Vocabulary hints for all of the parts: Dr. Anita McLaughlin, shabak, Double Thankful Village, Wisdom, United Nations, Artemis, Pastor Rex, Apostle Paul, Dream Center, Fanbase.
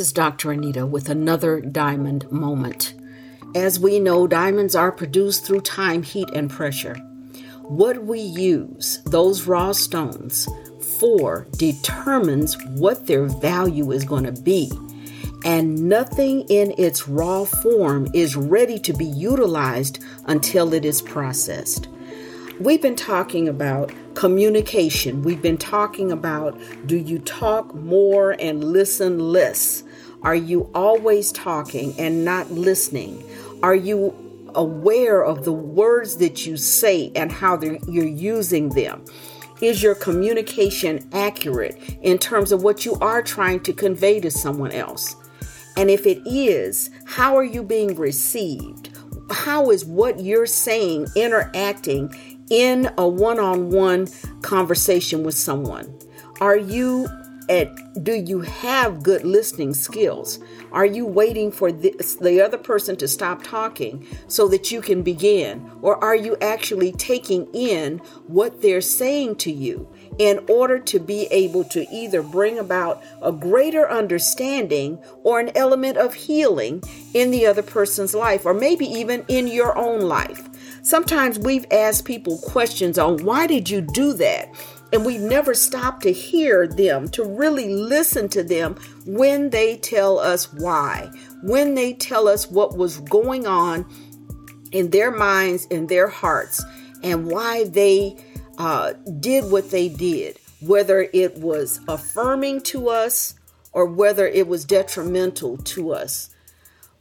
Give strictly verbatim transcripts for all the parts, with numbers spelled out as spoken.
is Doctor Anita with another diamond moment. As we know, diamonds are produced through time, heat, and pressure. What we use, those raw stones, for determines what their value is going to be. And nothing in its raw form is ready to be utilized until it is processed. We've been talking about communication. We've been talking about, do you talk more and listen less? Are you always talking and not listening? Are you aware of the words that you say and how you're using them? Is your communication accurate in terms of what you are trying to convey to someone else? And if it is, how are you being received? How is what you're saying interacting in a one-on-one conversation with someone? Are you at, do you have good listening skills? Are you waiting for this, the other person to stop talking so that you can begin? Or are you actually taking in what they're saying to you in order to be able to either bring about a greater understanding or an element of healing in the other person's life, or maybe even in your own life? Sometimes we've asked people questions on, why did you do that? And we never stop to hear them, to really listen to them when they tell us why, when they tell us what was going on in their minds, in their hearts, and why they uh, did what they did, whether it was affirming to us or whether it was detrimental to us.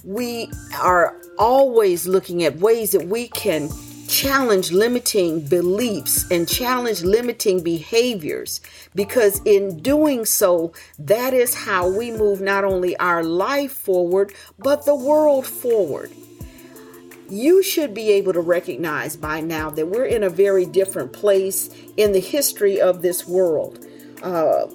We are always looking at ways that we can challenge limiting beliefs and challenge limiting behaviors, because in doing so, that is how we move not only our life forward, but the world forward. You should be able to recognize by now that we're in a very different place in the history of this world. Uh,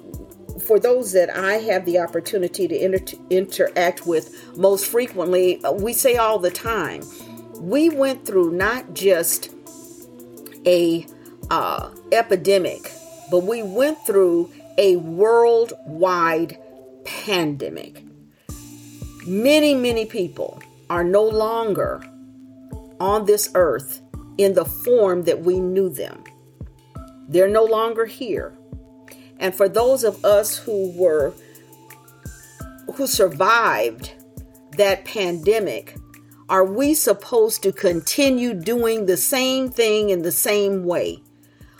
For those that I have the opportunity to inter- interact with most frequently, we say all the time, we went through not just a uh, epidemic, but we went through a worldwide pandemic. Many, many people are no longer on this earth in the form that we knew them. They're no longer here. And for those of us who were, who survived that pandemic, are we supposed to continue doing the same thing in the same way?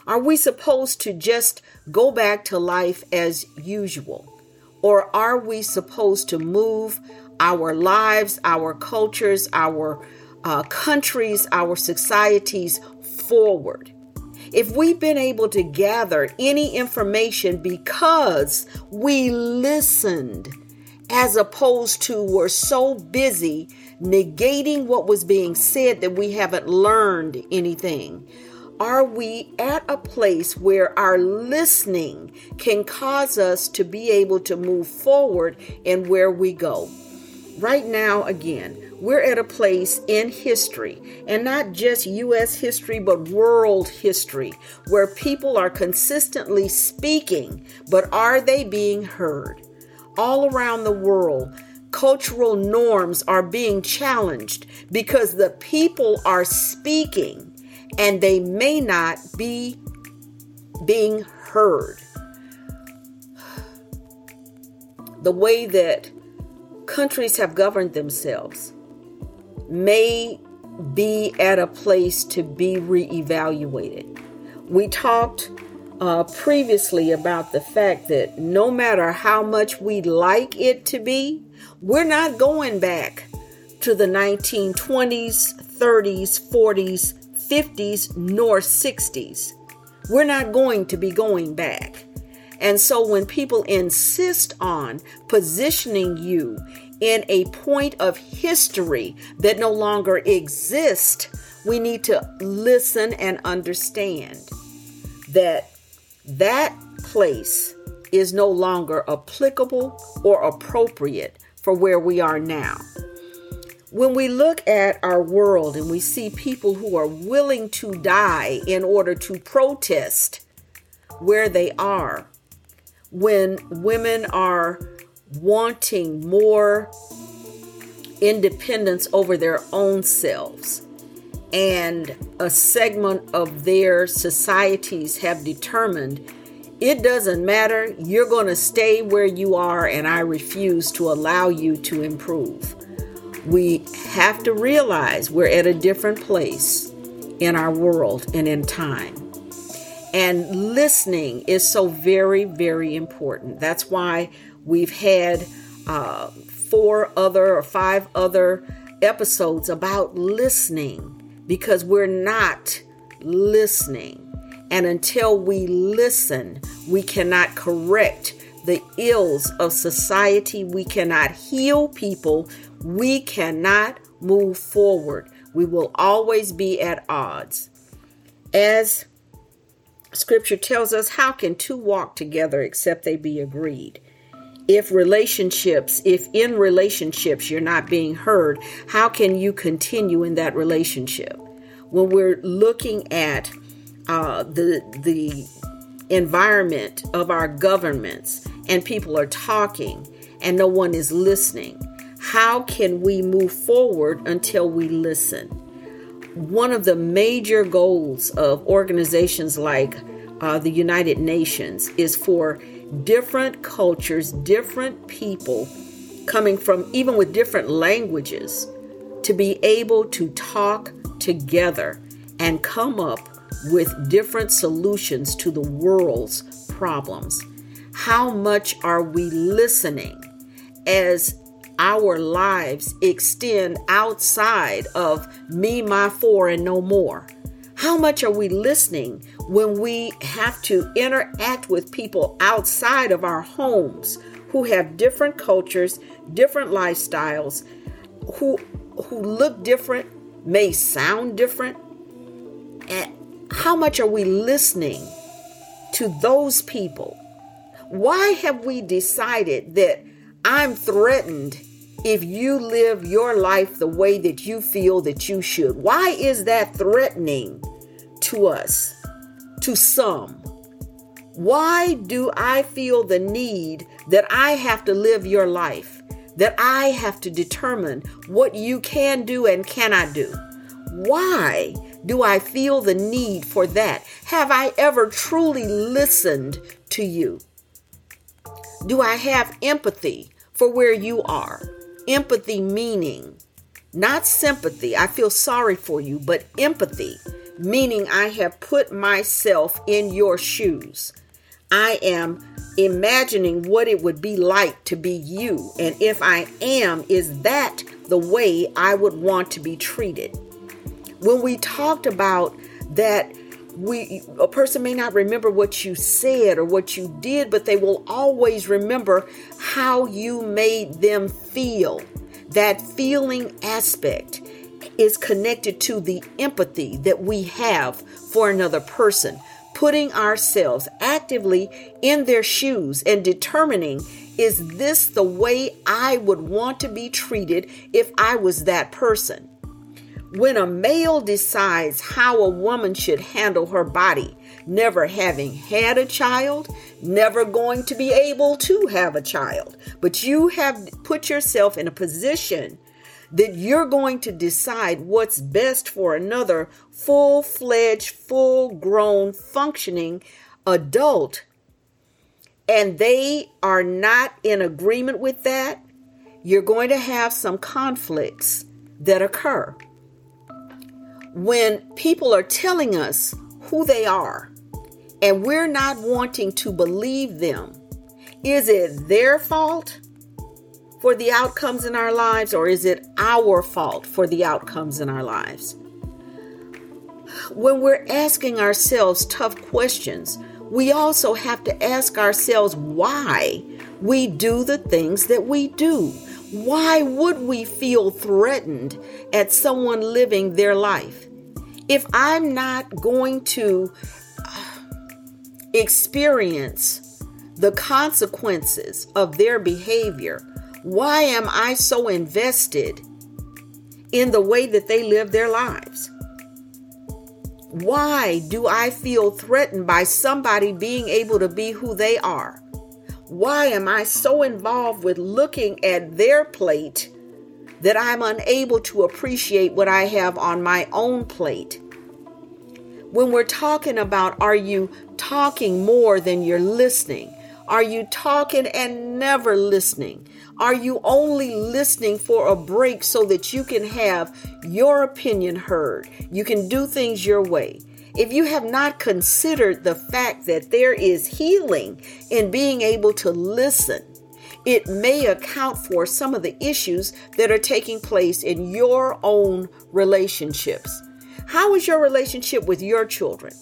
Are we supposed to just go back to life as usual? Or are we supposed to move our lives, our cultures, our uh, countries, our societies forward? If we've been able to gather any information because we listened, as opposed to we're so busy negating what was being said that we haven't learned anything, are we at a place where our listening can cause us to be able to move forward in where we go? Right now, again, we're at a place in history, and not just U S history, but world history, where people are consistently speaking, but are they being heard? All around the world, cultural norms are being challenged because the people are speaking and they may not be being heard. The way that countries have governed themselves may be at a place to be reevaluated. We talked uh, previously about the fact that no matter how much we like it to be, we're not going back to the nineteen twenties, thirties, forties, fifties, nor sixties. We're not going to be going back. And so when people insist on positioning you in a point of history that no longer exists, we need to listen and understand that that place is no longer applicable or appropriate for where we are now. When we look at our world and we see people who are willing to die in order to protest where they are, when women are wanting more independence over their own selves. And a segment of their societies have determined it doesn't matter, you're going to stay where you are, and I refuse to allow you to improve. We have to realize we're at a different place in our world and in time. And listening is so very, very important. That's why we've had uh, four other or five other episodes about listening, because we're not listening. And until we listen, we cannot correct the ills of society. We cannot heal people. We cannot move forward. We will always be at odds. As Scripture tells us, how can two walk together except they be agreed? If relationships, if in relationships you're not being heard, how can you continue in that relationship? When we're looking at uh, the the environment of our governments and people are talking and no one is listening, how can we move forward until we listen? One of the major goals of organizations like uh, the United Nations is for different cultures, different people coming from, even with different languages, to be able to talk together and come up with different solutions to the world's problems. How much are we listening as our lives extend outside of me, my, for, and no more? How much are we listening when we have to interact with people outside of our homes who have different cultures, different lifestyles, who who look different, may sound different? And how much are we listening to those people? Why have we decided that I'm threatened if you live your life the way that you feel that you should? Why is that threatening to us, to some? Why do I feel the need that I have to live your life, that I have to determine what you can do and cannot do? Why do I feel the need for that? Have I ever truly listened to you? Do I have empathy for where you are? Empathy meaning, not sympathy, I feel sorry for you, but empathy, meaning I have put myself in your shoes. I am imagining what it would be like to be you. And if I am, is that the way I would want to be treated? When we talked about that, we a person may not remember what you said or what you did, but they will always remember how you made them feel. That feeling aspect is connected to the empathy that we have for another person, putting ourselves actively in their shoes and determining, is this the way I would want to be treated if I was that person? When a male decides how a woman should handle her body, never having had a child, never going to be able to have a child, but you have put yourself in a position that you're going to decide what's best for another full-fledged, full-grown, functioning adult, and they are not in agreement with that, you're going to have some conflicts that occur. When people are telling us who they are and we're not wanting to believe them, is it their fault for the outcomes in our lives, or is it our fault for the outcomes in our lives? When we're asking ourselves tough questions, we also have to ask ourselves why we do the things that we do. Why would we feel threatened at someone living their life? If I'm not going to experience the consequences of their behavior, why am I so invested in the way that they live their lives? Why do I feel threatened by somebody being able to be who they are? Why am I so involved with looking at their plate that I'm unable to appreciate what I have on my own plate? When we're talking about, are you talking more than you're listening? Are you talking and never listening? Are you only listening for a break so that you can have your opinion heard? You can do things your way. If you have not considered the fact that there is healing in being able to listen, it may account for some of the issues that are taking place in your own relationships. How is your relationship with your children?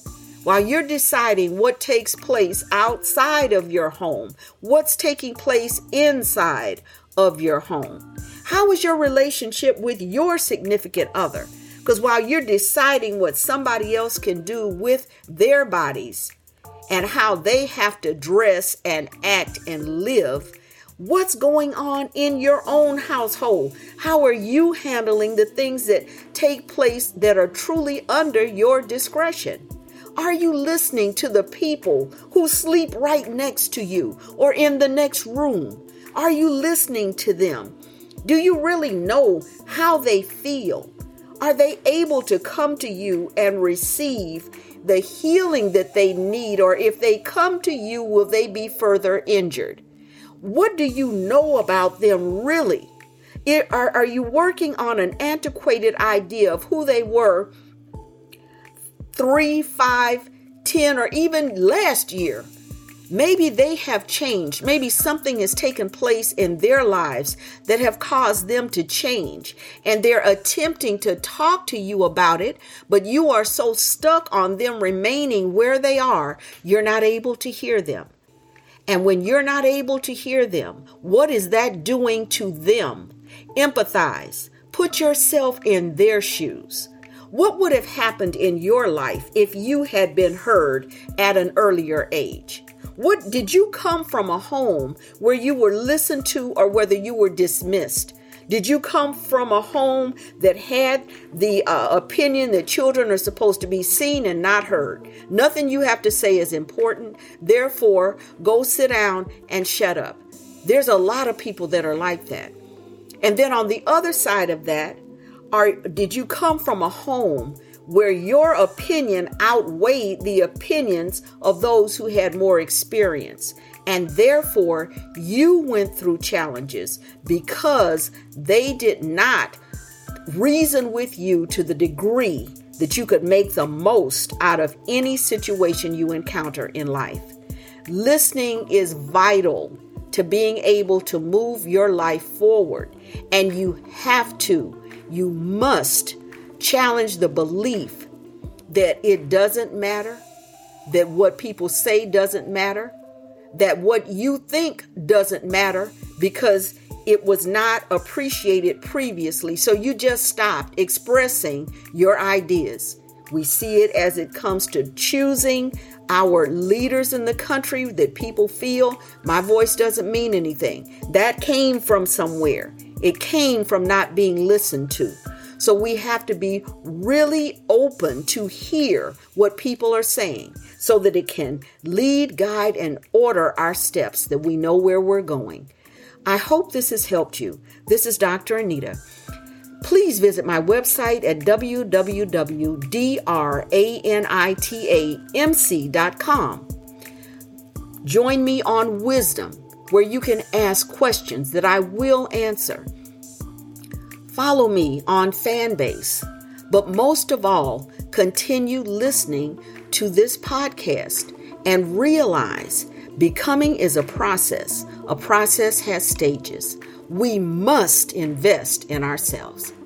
While you're deciding what takes place outside of your home, what's taking place inside of your home? How is your relationship with your significant other? Because while you're deciding what somebody else can do with their bodies and how they have to dress and act and live, what's going on in your own household? How are you handling the things that take place that are truly under your discretion? Are you listening to the people who sleep right next to you or in the next room? Are you listening to them? Do you really know how they feel? Are they able to come to you and receive the healing that they need? Or if they come to you, will they be further injured? What do you know about them really? It, are, are you working on an antiquated idea of who they were three, five, ten, or even last year? Maybe they have changed. Maybe something has taken place in their lives that have caused them to change. And they're attempting to talk to you about it, but you are so stuck on them remaining where they are, you're not able to hear them. And when you're not able to hear them, what is that doing to them? Empathize. Put yourself in their shoes. What would have happened in your life if you had been heard at an earlier age? What did you come from a home where you were listened to or whether you were dismissed? Did you come from a home that had the uh, opinion that children are supposed to be seen and not heard? Nothing you have to say is important. Therefore, go sit down and shut up. There's a lot of people that are like that. And then on the other side of that, Are, did you come from a home where your opinion outweighed the opinions of those who had more experience? And therefore, you went through challenges because they did not reason with you to the degree that you could make the most out of any situation you encounter in life. Listening is vital to being able to move your life forward, and you have to You must challenge the belief that it doesn't matter, that what people say doesn't matter, that what you think doesn't matter because it was not appreciated previously. So you just stopped expressing your ideas. We see it as it comes to choosing our leaders in the country that people feel my voice doesn't mean anything. That came from somewhere. It came from not being listened to. So we have to be really open to hear what people are saying so that it can lead, guide, and order our steps, that we know where we're going. I hope this has helped you. This is Doctor Anita. Please visit my website at w w w dot dranita m c dot com. Join me on Wisdom, where you can ask questions that I will answer. Follow me on Fanbase, but most of all, continue listening to this podcast and realize becoming is a process. A process has stages. We must invest in ourselves.